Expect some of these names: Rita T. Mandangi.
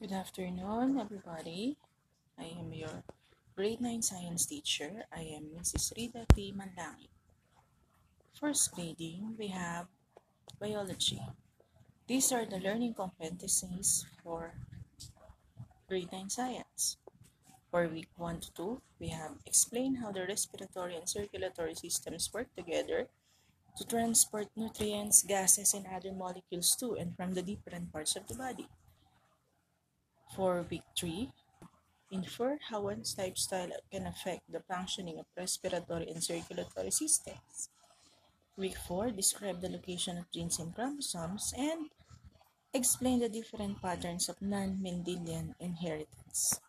Good afternoon, everybody. I am your grade 9 science teacher. I am Mrs. Rita T. Mandangi. First grading, we have biology. These are the learning competencies for grade 9 science. For week 1 to 2, we have explain how the respiratory and circulatory systems work together to transport nutrients, gases, and other molecules to and from the different parts of the body. For week 3, infer how one's lifestyle can affect the functioning of respiratory and circulatory systems. Week 4, describe the location of genes and chromosomes and explain the different patterns of non-Mendelian inheritance.